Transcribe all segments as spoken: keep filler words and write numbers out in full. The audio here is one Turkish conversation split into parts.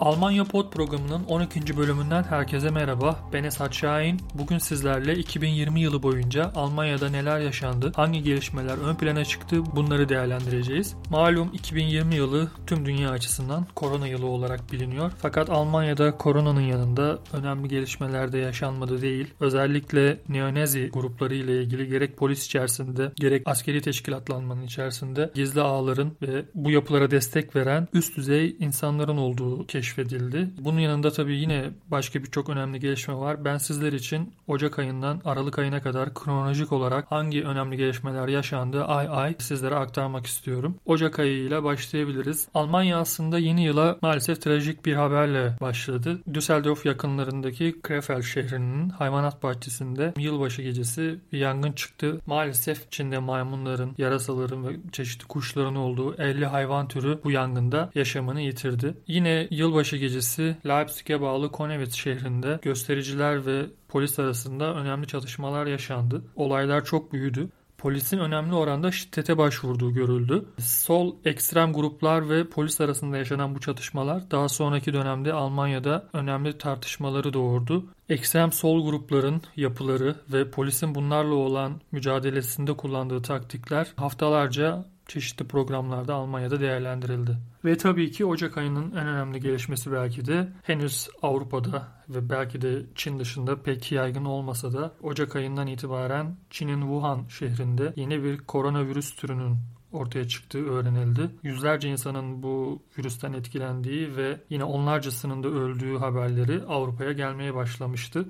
Almanya Pod programının on ikinci bölümünden herkese merhaba. Ben Esat Şahin. Bugün sizlerle iki bin yirmi yılı boyunca Almanya'da neler yaşandı, hangi gelişmeler ön plana çıktı bunları değerlendireceğiz. Malum iki bin yirmi yılı tüm dünya açısından korona yılı olarak biliniyor. Fakat Almanya'da koronanın yanında önemli gelişmeler de yaşanmadı değil. Özellikle neonazi grupları ile ilgili gerek polis içerisinde gerek askeri teşkilatlanmanın içerisinde gizli ağların ve bu yapılara destek veren üst düzey insanların olduğu keşfedildi. keşfedildi. Bunun yanında tabii yine başka birçok önemli gelişme var. Ben sizler için Ocak ayından Aralık ayına kadar kronolojik olarak hangi önemli gelişmeler yaşandı ay ay sizlere aktarmak istiyorum. Ocak ayıyla başlayabiliriz. Almanya aslında yeni yıla maalesef trajik bir haberle başladı. Düsseldorf yakınlarındaki Krefel şehrinin hayvanat bahçesinde yılbaşı gecesi bir yangın çıktı. Maalesef içinde maymunların, yarasaların ve çeşitli kuşların olduğu elli hayvan türü bu yangında yaşamını yitirdi. Yine yıl Yılbaşı gecesi Leipzig'e bağlı Konevitz şehrinde göstericiler ve polis arasında önemli çatışmalar yaşandı. Olaylar çok büyüdü. Polisin önemli oranda şiddete başvurduğu görüldü. Sol ekstrem gruplar ve polis arasında yaşanan bu çatışmalar daha sonraki dönemde Almanya'da önemli tartışmaları doğurdu. Ekstrem sol grupların yapıları ve polisin bunlarla olan mücadelesinde kullandığı taktikler haftalarca çeşitli programlarda Almanya'da değerlendirildi. Ve tabii ki Ocak ayının en önemli gelişmesi belki de henüz Avrupa'da ve belki de Çin dışında pek yaygın olmasa da Ocak ayından itibaren Çin'in Wuhan şehrinde yeni bir koronavirüs türünün ortaya çıktığı öğrenildi. Yüzlerce insanın bu virüsten etkilendiği ve yine onlarcasının da öldüğü haberleri Avrupa'ya gelmeye başlamıştı.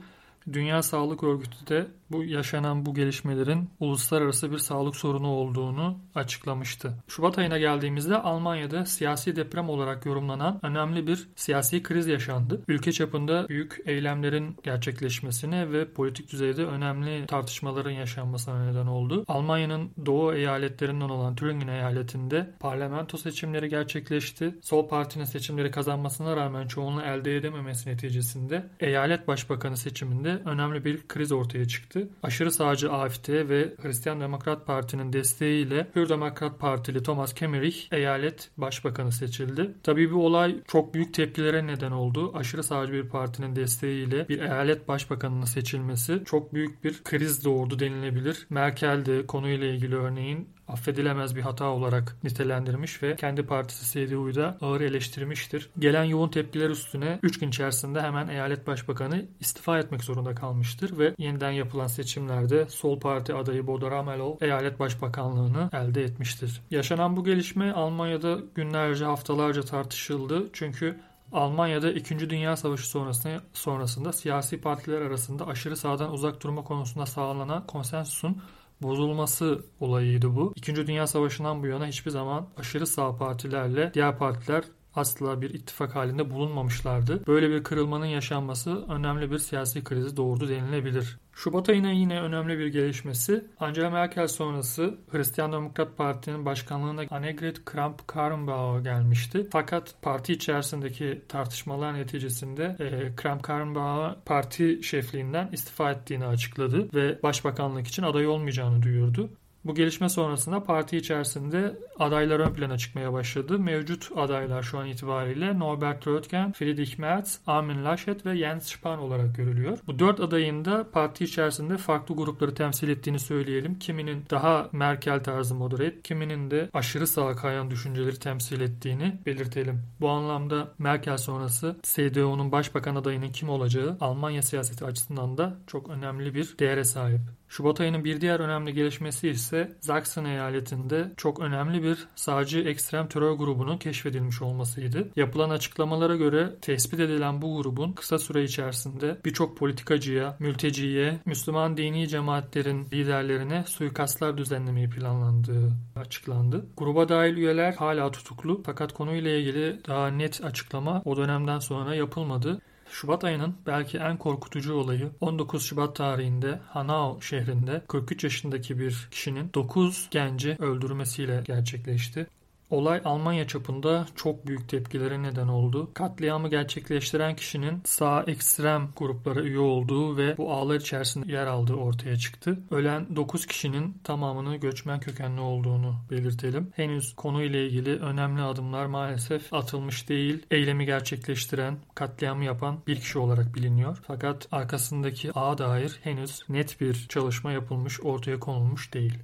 Dünya Sağlık Örgütü de bu yaşanan bu gelişmelerin uluslararası bir sağlık sorunu olduğunu açıklamıştı. Şubat ayına geldiğimizde Almanya'da siyasi deprem olarak yorumlanan önemli bir siyasi kriz yaşandı. Ülke çapında büyük eylemlerin gerçekleşmesine ve politik düzeyde önemli tartışmaların yaşanmasına neden oldu. Almanya'nın doğu eyaletlerinden olan Thüringen eyaletinde parlamento seçimleri gerçekleşti. Sol partinin seçimleri kazanmasına rağmen çoğunluğu elde edememesi neticesinde eyalet başbakanı seçiminde önemli bir kriz ortaya çıktı. Aşırı sağcı A F D ve Hristiyan Demokrat Parti'nin desteğiyle Hür Demokrat Partili Thomas Kemmerich eyalet başbakanı seçildi. Tabii bu olay çok büyük tepkilere neden oldu. Aşırı sağcı bir partinin desteğiyle bir eyalet başbakanının seçilmesi çok büyük bir kriz doğurdu denilebilir. Merkel de konuyla ilgili örneğin affedilemez bir hata olarak nitelendirmiş ve kendi partisi C D U'yu da ağır eleştirmiştir. Gelen yoğun tepkiler üstüne üç gün içerisinde hemen eyalet başbakanı istifa etmek zorunda kalmıştır ve yeniden yapılan seçimlerde sol parti adayı Bodo Ramelow eyalet başbakanlığını elde etmiştir. Yaşanan bu gelişme Almanya'da günlerce, haftalarca tartışıldı çünkü Almanya'da ikinci. Dünya Savaşı sonrasında, sonrasında siyasi partiler arasında aşırı sağdan uzak durma konusunda sağlanan konsensusun bozulması olayıydı bu. İkinci. Dünya Savaşı'ndan bu yana hiçbir zaman aşırı sağ partilerle diğer partiler asla bir ittifak halinde bulunmamışlardı. Böyle bir kırılmanın yaşanması önemli bir siyasi krizi doğurdu denilebilir. Şubat ayına yine önemli bir gelişmesi Angela Merkel sonrası Hristiyan Demokrat Parti'nin başkanlığına Annegret Kramp-Karrenbauer gelmişti. Fakat parti içerisindeki tartışmalar neticesinde e, Kramp-Karrenbauer parti şefliğinden istifa ettiğini açıkladı ve başbakanlık için aday olmayacağını duyurdu. Bu gelişme sonrasında parti içerisinde adaylar ön plana çıkmaya başladı. Mevcut adaylar şu an itibariyle Norbert Röthgen, Friedrich Merz, Amin Laschet ve Jens Spahn olarak görülüyor. Bu dört adayın da parti içerisinde farklı grupları temsil ettiğini söyleyelim. Kiminin daha Merkel tarzı moderate, kiminin de aşırı sağa kayan düşünceleri temsil ettiğini belirtelim. Bu anlamda Merkel sonrası C D U'nun başbakan adayının kim olacağı Almanya siyaseti açısından da çok önemli bir değere sahip. Şubat ayının bir diğer önemli gelişmesi ise Sakson eyaletinde çok önemli bir sağcı ekstrem terör grubunun keşfedilmiş olmasıydı. Yapılan açıklamalara göre tespit edilen bu grubun kısa süre içerisinde birçok politikacıya, mülteciye, Müslüman dini cemaatlerin liderlerine suikastlar düzenlemeyi planlandığı açıklandı. Gruba dahil üyeler hala tutuklu fakat konuyla ilgili daha net açıklama o dönemden sonra yapılmadı. Şubat ayının belki en korkutucu olayı on dokuz Şubat tarihinde Hanao şehrinde kırk üç yaşındaki bir kişinin dokuz genci öldürmesiyle gerçekleşti. Olay Almanya çapında çok büyük tepkilere neden oldu. Katliamı gerçekleştiren kişinin sağ ekstrem gruplara üye olduğu ve bu ağlar içerisinde yer aldığı ortaya çıktı. Ölen dokuz kişinin tamamını göçmen kökenli olduğunu belirtelim. Henüz konuyla ilgili önemli adımlar maalesef atılmış değil. Eylemi gerçekleştiren, katliamı yapan bir kişi olarak biliniyor. Fakat arkasındaki ağa dair henüz net bir çalışma yapılmış, ortaya konulmuş değil.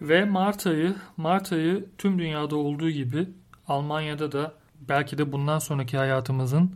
Ve Mart ayı, Mart ayı tüm dünyada olduğu gibi Almanya'da da belki de bundan sonraki hayatımızın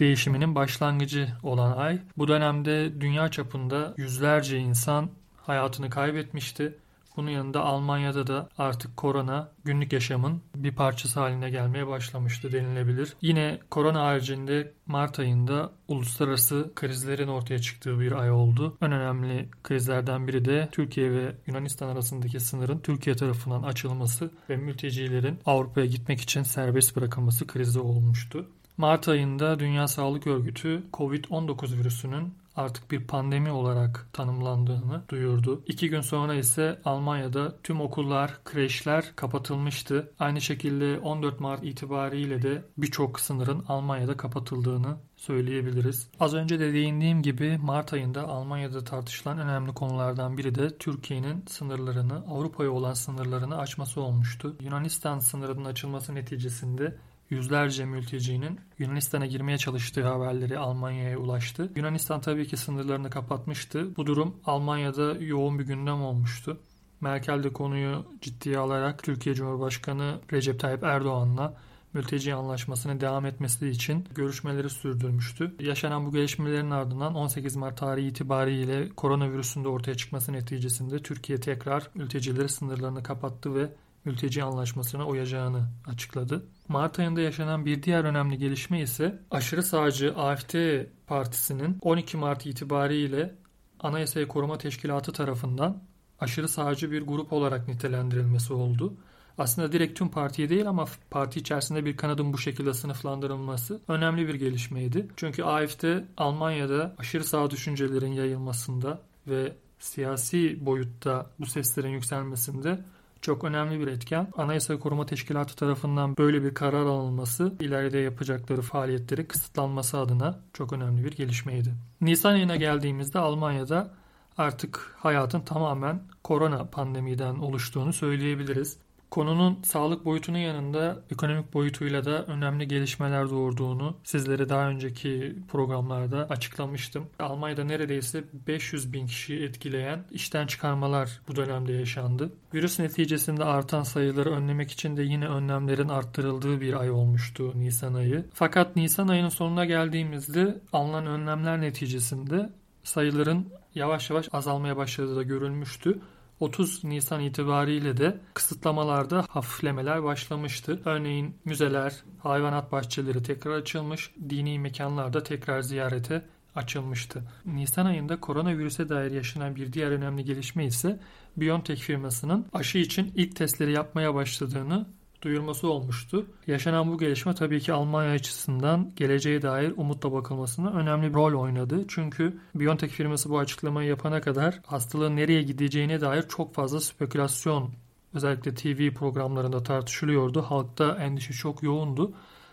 değişiminin başlangıcı olan ay. Bu dönemde dünya çapında yüzlerce insan hayatını kaybetmişti. Bunun yanında Almanya'da da artık korona günlük yaşamın bir parçası haline gelmeye başlamıştı denilebilir. Yine korona haricinde Mart ayında uluslararası krizlerin ortaya çıktığı bir ay oldu. En önemli krizlerden biri de Türkiye ve Yunanistan arasındaki sınırın Türkiye tarafından açılması ve mültecilerin Avrupa'ya gitmek için serbest bırakılması krizi olmuştu. Mart ayında Dünya Sağlık Örgütü kovid on dokuz virüsünün artık bir pandemi olarak tanımlandığını duyurdu. İki gün sonra ise Almanya'da tüm okullar, kreşler kapatılmıştı. Aynı şekilde on dört Mart itibariyle de birçok sınırın Almanya'da kapatıldığını söyleyebiliriz. Az önce de değindiğim gibi Mart ayında Almanya'da tartışılan önemli konulardan biri de Türkiye'nin sınırlarını, Avrupa'ya olan sınırlarını açması olmuştu. Yunanistan sınırının açılması neticesinde yüzlerce mültecinin Yunanistan'a girmeye çalıştığı haberleri Almanya'ya ulaştı. Yunanistan tabii ki sınırlarını kapatmıştı. Bu durum Almanya'da yoğun bir gündem olmuştu. Merkel de konuyu ciddiye alarak Türkiye Cumhurbaşkanı Recep Tayyip Erdoğan'la mülteci anlaşmasına devam etmesi için görüşmeleri sürdürmüştü. Yaşanan bu gelişmelerin ardından on sekiz Mart tarihi itibariyle koronavirüsün de ortaya çıkması neticesinde Türkiye tekrar mültecileri sınırlarını kapattı ve mülteci anlaşmasına uyacağını açıkladı. Mart ayında yaşanan bir diğer önemli gelişme ise aşırı sağcı A F D partisinin on iki Mart itibariyle Anayasayı Koruma Teşkilatı tarafından aşırı sağcı bir grup olarak nitelendirilmesi oldu. Aslında direkt tüm partiye değil ama parti içerisinde bir kanadın bu şekilde sınıflandırılması önemli bir gelişmeydi. Çünkü A F D Almanya'da aşırı sağ düşüncelerin yayılmasında ve siyasi boyutta bu seslerin yükselmesinde çok önemli bir etken. Anayasa Koruma Teşkilatı tarafından böyle bir karar alınması ileride yapacakları faaliyetleri kısıtlanması adına çok önemli bir gelişmeydi. Nisan ayına geldiğimizde Almanya'da artık hayatın tamamen korona pandemiden oluştuğunu söyleyebiliriz. Konunun sağlık boyutunun yanında ekonomik boyutuyla da önemli gelişmeler doğurduğunu sizlere daha önceki programlarda açıklamıştım. Almanya'da neredeyse beş yüz bin kişiyi etkileyen işten çıkarmalar bu dönemde yaşandı. Virüs neticesinde artan sayıları önlemek için de yine önlemlerin arttırıldığı bir ay olmuştu Nisan ayı. Fakat Nisan ayının sonuna geldiğimizde alınan önlemler neticesinde sayıların yavaş yavaş azalmaya başladığı da görülmüştü. otuz Nisan itibariyle de kısıtlamalarda hafiflemeler başlamıştı. Örneğin müzeler, hayvanat bahçeleri tekrar açılmış, dini mekanlarda tekrar ziyarete açılmıştı. Nisan ayında koronavirüse dair yaşanan bir diğer önemli gelişme ise BioNTech firmasının aşı için ilk testleri yapmaya başladığını duyurması olmuştu. Yaşanan bu gelişme tabii ki Almanya açısından geleceğe dair umutla bakılmasına önemli bir rol oynadı. Çünkü BioNTech firması bu açıklamayı yapana kadar hastalığın nereye gideceğine dair çok fazla spekülasyon özellikle T V programlarında tartışılıyordu. Halkta endişe çok yoğundu.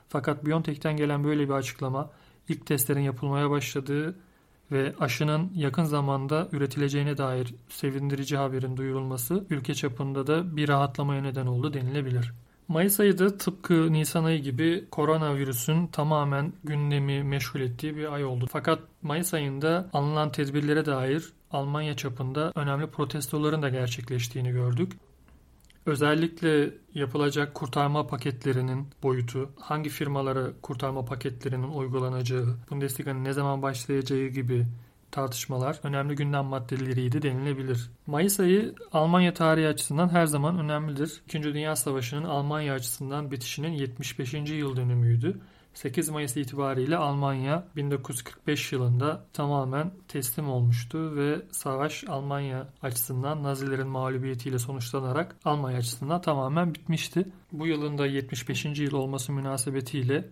Fakat BioNTech'ten gelen böyle bir açıklama, ilk testlerin yapılmaya başladığı ve aşının yakın zamanda üretileceğine dair sevindirici haberin duyurulması ülke çapında da bir rahatlamaya neden oldu denilebilir. Mayıs ayı da tıpkı Nisan ayı gibi koronavirüsün tamamen gündemi meşgul ettiği bir ay oldu. Fakat Mayıs ayında alınan tedbirlere dair Almanya çapında önemli protestoların da gerçekleştiğini gördük. Özellikle yapılacak kurtarma paketlerinin boyutu, hangi firmalara kurtarma paketlerinin uygulanacağı, Bundesliga'nın ne zaman başlayacağı gibi tartışmalar önemli gündem maddeleriydi denilebilir. Mayıs ayı Almanya tarihi açısından her zaman önemlidir. İkinci Dünya Savaşı'nın Almanya açısından bitişinin yetmiş beşinci yıl dönümüydü. sekiz Mayıs itibariyle Almanya bin dokuz yüz kırk beş yılında tamamen teslim olmuştu ve savaş Almanya açısından Nazilerin mağlubiyetiyle sonuçlanarak Almanya açısından tamamen bitmişti. Bu yılın da yetmiş beşinci yıl olması münasebetiyle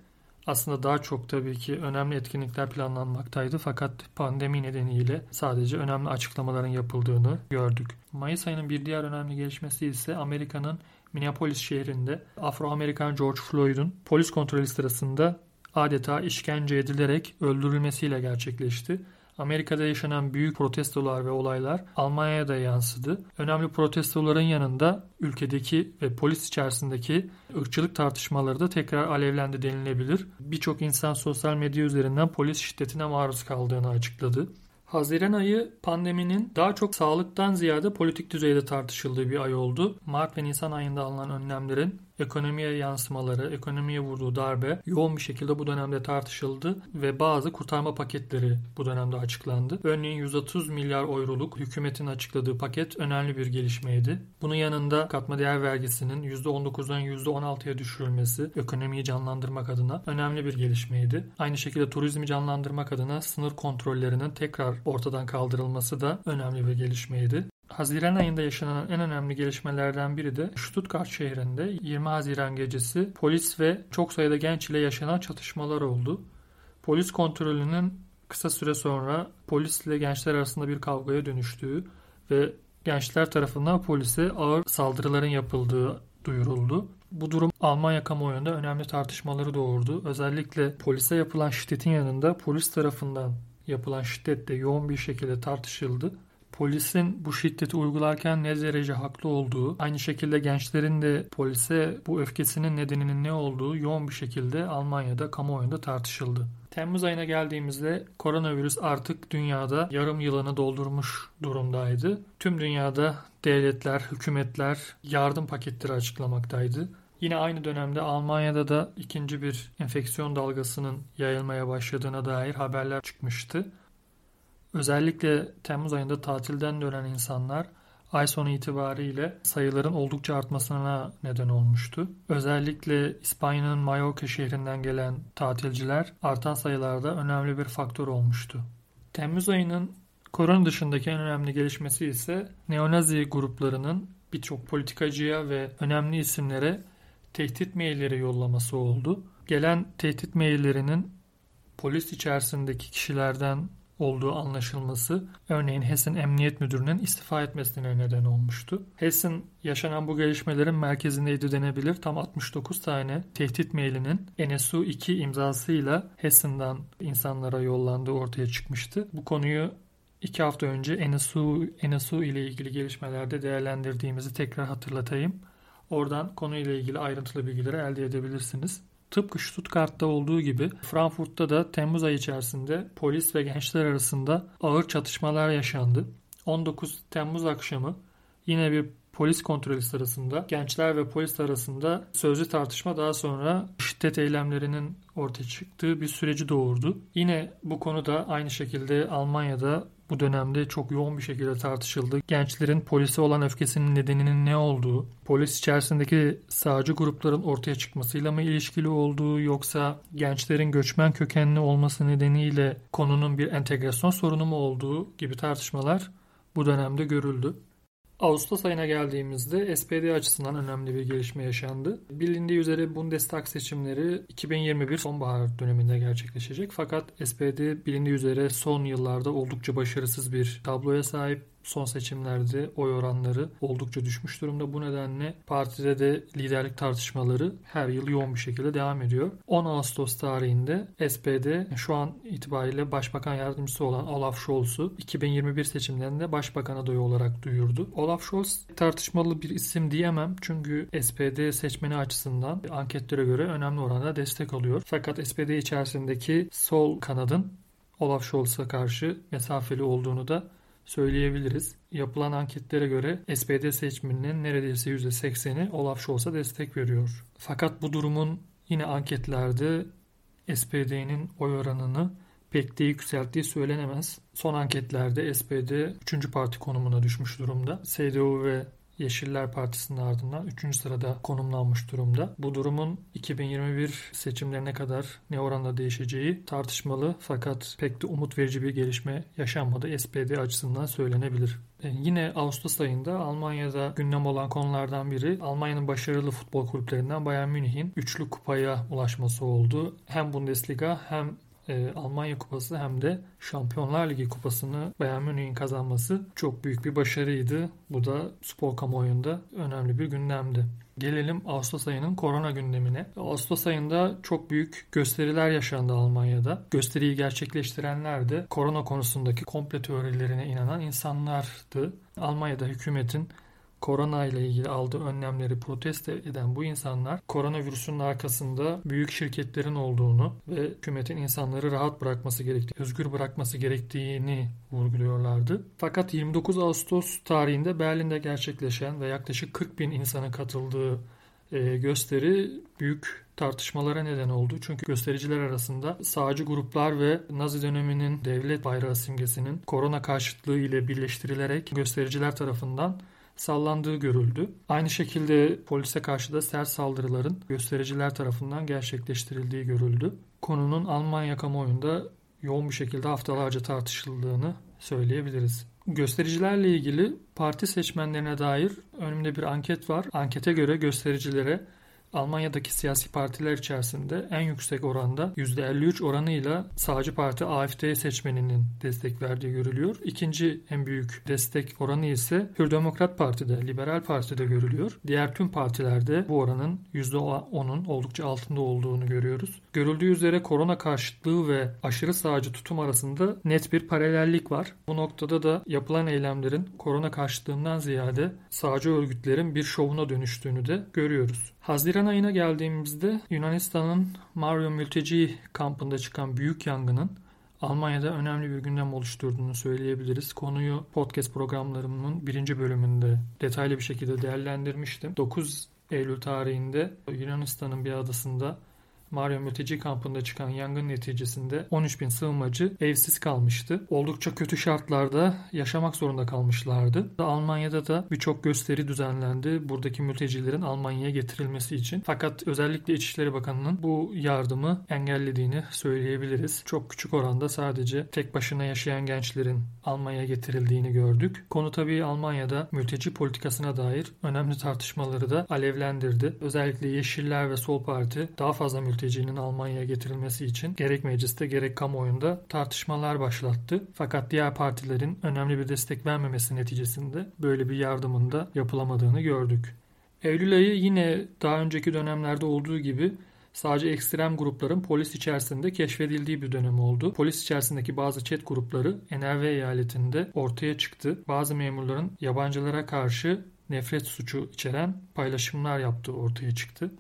aslında daha çok tabii ki önemli etkinlikler planlanmaktaydı fakat pandemi nedeniyle sadece önemli açıklamaların yapıldığını gördük. Mayıs ayının bir diğer önemli gelişmesi ise Amerika'nın Minneapolis şehrinde Afro-Amerikan George Floyd'un polis kontrolü sırasında adeta işkence edilerek öldürülmesiyle gerçekleşti. Amerika'da yaşanan büyük protestolar ve olaylar Almanya'ya da yansıdı. Önemli protestoların yanında ülkedeki ve polis içerisindeki ırkçılık tartışmaları da tekrar alevlendi denilebilir. Birçok insan sosyal medya üzerinden polis şiddetine maruz kaldığını açıkladı. Haziran ayı pandeminin daha çok sağlıktan ziyade politik düzeyde tartışıldığı bir ay oldu. Mart ve Nisan ayında alınan önlemlerin ekonomiye yansımaları, ekonomiye vurduğu darbe yoğun bir şekilde bu dönemde tartışıldı ve bazı kurtarma paketleri bu dönemde açıklandı. Örneğin yüz otuz milyar euroluk hükümetin açıkladığı paket önemli bir gelişmeydi. Bunun yanında katma değer vergisinin yüzde on dokuzdan yüzde on altıya düşürülmesi ekonomiyi canlandırmak adına önemli bir gelişmeydi. Aynı şekilde turizmi canlandırmak adına sınır kontrollerinin tekrar ortadan kaldırılması da önemli bir gelişmeydi. Haziran ayında yaşanan en önemli gelişmelerden biri de Stuttgart şehrinde yirmi Haziran gecesi polis ve çok sayıda genç ile yaşanan çatışmalar oldu. Polis kontrolünün kısa süre sonra polisle gençler arasında bir kavgaya dönüştüğü ve gençler tarafından polise ağır saldırıların yapıldığı duyuruldu. Bu durum Almanya kamuoyunda önemli tartışmaları doğurdu. Özellikle polise yapılan şiddetin yanında polis tarafından yapılan şiddet de yoğun bir şekilde tartışıldı. Polisin bu şiddeti uygularken ne derece haklı olduğu, aynı şekilde gençlerin de polise bu öfkesinin nedeninin ne olduğu yoğun bir şekilde Almanya'da kamuoyunda tartışıldı. Temmuz ayına geldiğimizde koronavirüs artık dünyada yarım yılını doldurmuş durumdaydı. Tüm dünyada devletler, hükümetler yardım paketleri açıklamaktaydı. Yine aynı dönemde Almanya'da da ikinci bir enfeksiyon dalgasının yayılmaya başladığına dair haberler çıkmıştı. Özellikle Temmuz ayında tatilden dönen insanlar ay sonu itibariyle sayıların oldukça artmasına neden olmuştu. Özellikle İspanya'nın Mallorca şehrinden gelen tatilciler artan sayılarda önemli bir faktör olmuştu. Temmuz ayının korona dışındaki en önemli gelişmesi ise neonazi gruplarının birçok politikacıya ve önemli isimlere tehdit mailleri yollaması oldu. Gelen tehdit maillerinin polis içerisindeki kişilerden olduğu anlaşılması örneğin Hessen Emniyet Müdürü'nün istifa etmesine neden olmuştu. Hessen yaşanan bu gelişmelerin merkezindeydi denebilir. Tam altmış dokuz tane tehdit mailinin N S U iki imzasıyla Hessen'dan insanlara yollandığı ortaya çıkmıştı. Bu konuyu iki hafta önce N S U, N S U ile ilgili gelişmelerde değerlendirdiğimizi tekrar hatırlatayım. Oradan konuyla ilgili ayrıntılı bilgileri elde edebilirsiniz. Tıpkı Stuttgart'ta olduğu gibi Frankfurt'ta da Temmuz ayı içerisinde polis ve gençler arasında ağır çatışmalar yaşandı. on dokuz Temmuz akşamı yine bir polis kontrolü sırasında gençler ve polis arasında sözlü tartışma daha sonra şiddet eylemlerinin ortaya çıktığı bir süreci doğurdu. Yine bu konuda aynı şekilde Almanya'da bu dönemde çok yoğun bir şekilde tartışıldı. Gençlerin polise olan öfkesinin nedeninin ne olduğu, polis içerisindeki sağcı grupların ortaya çıkmasıyla mı ilişkili olduğu yoksa gençlerin göçmen kökenli olması nedeniyle konunun bir entegrasyon sorunu mu olduğu gibi tartışmalar bu dönemde görüldü. Ağustos ayına geldiğimizde S P D açısından önemli bir gelişme yaşandı. Bilindiği üzere Bundestag seçimleri iki bin yirmi bir sonbahar döneminde gerçekleşecek. Fakat S P D bilindiği üzere son yıllarda oldukça başarısız bir tabloya sahip. Son seçimlerde oy oranları oldukça düşmüş durumda. Bu nedenle partide de liderlik tartışmaları her yıl yoğun bir şekilde devam ediyor. on Ağustos tarihinde S P D şu an itibariyle Başbakan Yardımcısı olan Olaf Scholz'u iki bin yirmi bir seçimlerinde Başbakan adayı olarak duyurdu. Olaf Scholz tartışmalı bir isim diyemem çünkü S P D seçmeni açısından anketlere göre önemli oranda destek alıyor. Fakat S P D içerisindeki sol kanadın Olaf Scholz'a karşı mesafeli olduğunu da söyleyebiliriz. Yapılan anketlere göre S P D seçmeninin neredeyse yüzde sekseni Olaf Scholz'a destek veriyor. Fakat bu durumun yine anketlerde S P D'nin oy oranını pek de yükselttiği söylenemez. Son anketlerde S P D üçüncü parti konumuna düşmüş durumda. C D U ve Yeşiller Partisi'nin ardından üçüncü sırada konumlanmış durumda. Bu durumun iki bin yirmi bir seçimlerine kadar ne oranda değişeceği tartışmalı fakat pek de umut verici bir gelişme yaşanmadı S P D açısından söylenebilir. Yine Ağustos ayında Almanya'da gündem olan konulardan biri Almanya'nın başarılı futbol kulüplerinden Bayern Münih'in üçlü kupaya ulaşması oldu. Hem Bundesliga hem e, Almanya Kupası hem de Şampiyonlar Ligi Kupası'nı Bayern Münih'in kazanması çok büyük bir başarıydı. Bu da spor kamuoyunda önemli bir gündemdi. Gelelim Ağustos ayının korona gündemine. Ağustos ayında çok büyük gösteriler yaşandı Almanya'da. Gösteriyi gerçekleştirenler de korona konusundaki komplo teorilerine inanan insanlardı. Almanya'da hükümetin korona ile ilgili aldığı önlemleri protesto eden bu insanlar koronavirüsün arkasında büyük şirketlerin olduğunu ve hükümetin insanları rahat bırakması gerektiğini, özgür bırakması gerektiğini vurguluyorlardı. Fakat yirmi dokuz Ağustos tarihinde Berlin'de gerçekleşen ve yaklaşık kırk bin insanın katıldığı gösteri büyük tartışmalara neden oldu. Çünkü göstericiler arasında sağcı gruplar ve Nazi döneminin devlet bayrağı simgesinin korona karşıtlığı ile birleştirilerek göstericiler tarafından sallandığı görüldü. Aynı şekilde polise karşı da sert saldırıların göstericiler tarafından gerçekleştirildiği görüldü. Konunun Almanya kamuoyunda yoğun bir şekilde haftalarca tartışıldığını söyleyebiliriz. Göstericilerle ilgili parti seçmenlerine dair önümde bir anket var. Ankete göre göstericilere Almanya'daki siyasi partiler içerisinde en yüksek oranda yüzde elli üç oranıyla sağcı parti A F D seçmeninin destek verdiği görülüyor. İkinci en büyük destek oranı ise Hür Demokrat Parti'de, Liberal Parti'de görülüyor. Diğer tüm partilerde bu oranın yüzde on'un oldukça altında olduğunu görüyoruz. Görüldüğü üzere korona karşıtlığı ve aşırı sağcı tutum arasında net bir paralellik var. Bu noktada da yapılan eylemlerin korona karşıtlığından ziyade sağcı örgütlerin bir şovuna dönüştüğünü de görüyoruz. Haziran ayına geldiğimizde Yunanistan'ın Mario mülteci kampında çıkan büyük yangının Almanya'da önemli bir gündem oluşturduğunu söyleyebiliriz. Konuyu podcast programlarımın birinci bölümünde detaylı bir şekilde değerlendirmiştim. dokuz Eylül tarihinde Yunanistan'ın bir adasında Mario mülteci kampında çıkan yangın neticesinde on üç bin sığınmacı evsiz kalmıştı. Oldukça kötü şartlarda yaşamak zorunda kalmışlardı. Almanya'da da birçok gösteri düzenlendi buradaki mültecilerin Almanya'ya getirilmesi için. Fakat özellikle İçişleri Bakanı'nın bu yardımı engellediğini söyleyebiliriz. Çok küçük oranda sadece tek başına yaşayan gençlerin Almanya'ya getirildiğini gördük. Konu tabii Almanya'da mülteci politikasına dair önemli tartışmaları da alevlendirdi. Özellikle Yeşiller ve Sol Parti daha fazla mülteci mültecinin Almanya'ya getirilmesi için gerek mecliste gerek kamuoyunda tartışmalar başlattı. Fakat diğer partilerin önemli bir destek vermemesi neticesinde böyle bir yardımın da yapılamadığını gördük. Eylül ayı yine daha önceki dönemlerde olduğu gibi sadece ekstrem grupların polis içerisinde keşfedildiği bir dönem oldu. Polis içerisindeki bazı chat grupları N R W eyaletinde ortaya çıktı. Bazı memurların yabancılara karşı nefret suçu içeren paylaşımlar yaptığı ortaya çıktı.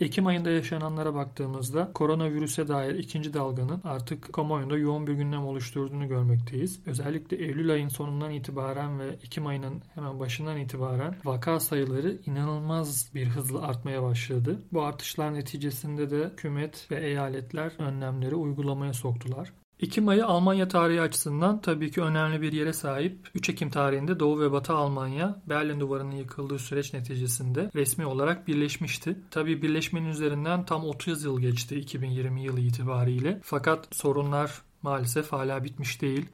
Ekim ayında yaşananlara baktığımızda koronavirüse dair ikinci dalganın artık kamuoyunda yoğun bir gündem oluşturduğunu görmekteyiz. Özellikle Eylül ayının sonundan itibaren ve Ekim ayının hemen başından itibaren vaka sayıları inanılmaz bir hızla artmaya başladı. Bu artışlar neticesinde de hükümet ve eyaletler önlemleri uygulamaya soktular. Ekim ayı Almanya tarihi açısından tabii ki önemli bir yere sahip. üç Ekim tarihinde Doğu ve Batı Almanya, Berlin Duvarı'nın yıkıldığı süreç neticesinde resmi olarak birleşmişti. Tabii birleşmenin üzerinden tam otuz yıl geçti iki bin yirmi yılı itibariyle. Fakat sorunlar maalesef hala bitmiş değil.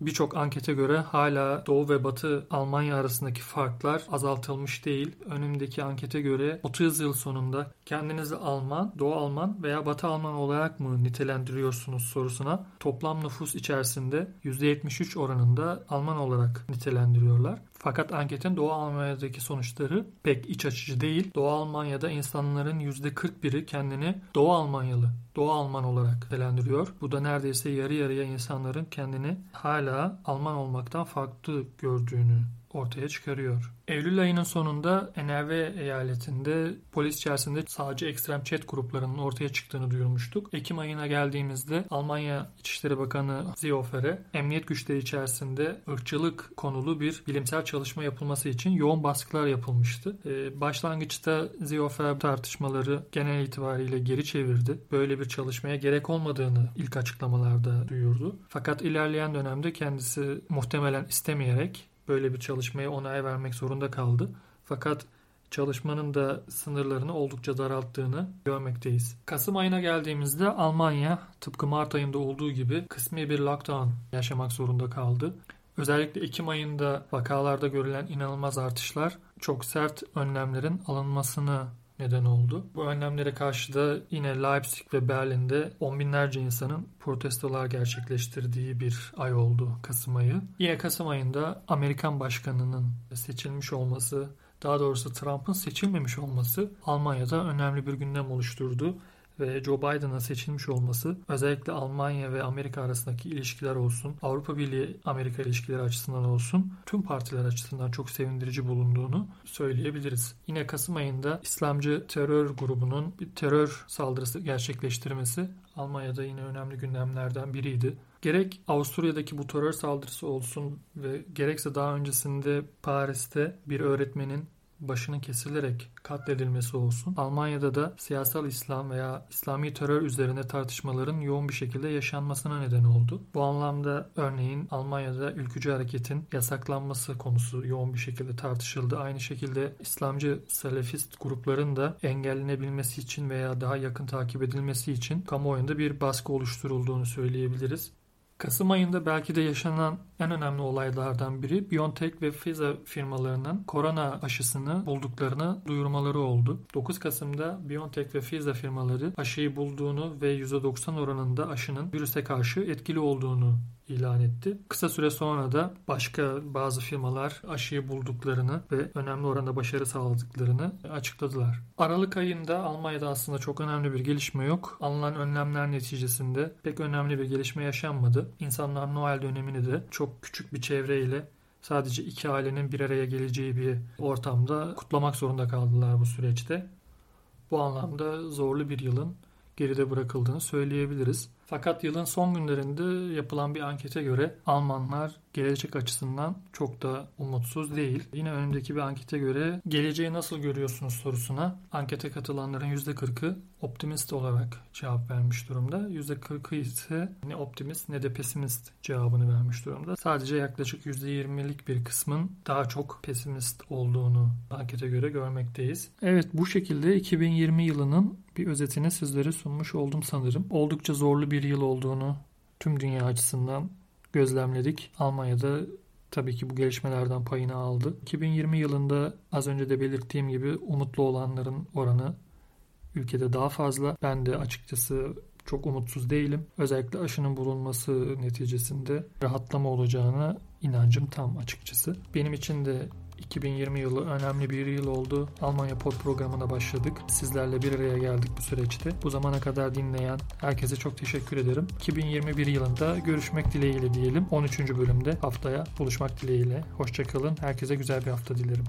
Birçok ankete göre hala Doğu ve Batı Almanya arasındaki farklar azaltılmış değil. Önümdeki ankete göre otuz yıl sonunda kendinizi Alman, Doğu Alman veya Batı Alman olarak mı nitelendiriyorsunuz sorusuna toplam nüfus içerisinde yüzde yetmiş üç oranında Alman olarak nitelendiriyorlar. Fakat anketin Doğu Almanya'daki sonuçları pek iç açıcı değil. Doğu Almanya'da insanların yüzde kırk bir'i kendini Doğu Almanyalı, Doğu Alman olarak nitelendiriyor. Bu da neredeyse yarı yarıya insanların kendini hala Alman olmaktan farklı gördüğünü ortaya çıkarıyor. Eylül ayının sonunda N R W eyaletinde polis içerisinde sadece ekstrem chat gruplarının ortaya çıktığını duyurmuştuk. Ekim ayına geldiğimizde Almanya İçişleri Bakanı Ziofer'e emniyet güçleri içerisinde ırkçılık konulu bir bilimsel çalışma yapılması için yoğun baskılar yapılmıştı. Başlangıçta Ziofer tartışmaları genel itibariyle geri çevirdi. Böyle bir çalışmaya gerek olmadığını ilk açıklamalarda duyurdu. Fakat ilerleyen dönemde kendisi muhtemelen istemeyerek böyle bir çalışmaya onay vermek zorunda kaldı. Fakat çalışmanın da sınırlarını oldukça daralttığını görmekteyiz. Kasım ayına geldiğimizde Almanya tıpkı Mart ayında olduğu gibi kısmi bir lockdown yaşamak zorunda kaldı. Özellikle Ekim ayında vakalarda görülen inanılmaz artışlar çok sert önlemlerin alınmasını neden oldu. Bu önlemlere karşı da yine Leipzig ve Berlin'de on binlerce insanın protestolar gerçekleştirdiği bir ay oldu Kasım ayı. Yine Kasım ayında Amerikan başkanının seçilmiş olması, daha doğrusu Trump'ın seçilmemiş olması Almanya'da önemli bir gündem oluşturdu. Ve Joe Biden'a seçilmiş olması özellikle Almanya ve Amerika arasındaki ilişkiler olsun, Avrupa Birliği-Amerika ilişkileri açısından olsun tüm partiler açısından çok sevindirici bulunduğunu söyleyebiliriz. Yine Kasım ayında İslamcı terör grubunun bir terör saldırısı gerçekleştirmesi Almanya'da yine önemli gündemlerden biriydi. Gerek Avusturya'daki bu terör saldırısı olsun ve gerekse daha öncesinde Paris'te bir öğretmenin başının kesilerek katledilmesi olsun. Almanya'da da siyasal İslam veya İslami terör üzerine tartışmaların yoğun bir şekilde yaşanmasına neden oldu. Bu anlamda örneğin Almanya'da ülkücü hareketin yasaklanması konusu yoğun bir şekilde tartışıldı. Aynı şekilde İslamcı Salafist grupların da engellenebilmesi için veya daha yakın takip edilmesi için kamuoyunda bir baskı oluşturulduğunu söyleyebiliriz. Kasım ayında belki de yaşanan en önemli olaylardan biri BioNTech ve Pfizer firmalarının korona aşısını bulduklarını duyurmaları oldu. dokuz Kasım'da BioNTech ve Pfizer firmaları aşıyı bulduğunu ve yüzde doksan oranında aşının virüse karşı etkili olduğunu ilan etti. Kısa süre sonra da başka bazı firmalar aşıyı bulduklarını ve önemli oranda başarı sağladıklarını açıkladılar. Aralık ayında Almanya'da aslında çok önemli bir gelişme yok. Alınan önlemler neticesinde pek önemli bir gelişme yaşanmadı. İnsanlar Noel dönemini de çok küçük bir çevreyle sadece iki ailenin bir araya geleceği bir ortamda kutlamak zorunda kaldılar bu süreçte. Bu anlamda zorlu bir yılın geride bırakıldığını söyleyebiliriz. Fakat yılın son günlerinde yapılan bir ankete göre Almanlar gelecek açısından çok da umutsuz değil. Yine önümdeki bir ankete göre geleceği nasıl görüyorsunuz sorusuna ankete katılanların yüzde kırkı optimist olarak cevap vermiş durumda. yüzde kırkı ise ne optimist ne de pesimist cevabını vermiş durumda. Sadece yaklaşık yüzde yirmilik bir kısmın daha çok pesimist olduğunu ankete göre görmekteyiz. Evet, bu şekilde iki bin yirmi yılının bir özetini sizlere sunmuş oldum sanırım. Oldukça zorlu bir yıl olduğunu tüm dünya açısından gözlemledik. Almanya'da tabii ki bu gelişmelerden payını aldı. iki bin yirmi yılında az önce de belirttiğim gibi umutlu olanların oranı ülkede daha fazla. Ben de açıkçası çok umutsuz değilim. Özellikle aşının bulunması neticesinde rahatlama olacağına inancım tam açıkçası. Benim için de iki bin yirmi yılı önemli bir yıl oldu. Almanya Pod programına başladık. Sizlerle bir araya geldik bu süreçte. Bu zamana kadar dinleyen herkese çok teşekkür ederim. iki bin yirmi bir yılında görüşmek dileğiyle diyelim. on üçüncü bölümde haftaya buluşmak dileğiyle. Hoşça kalın. Herkese güzel bir hafta dilerim.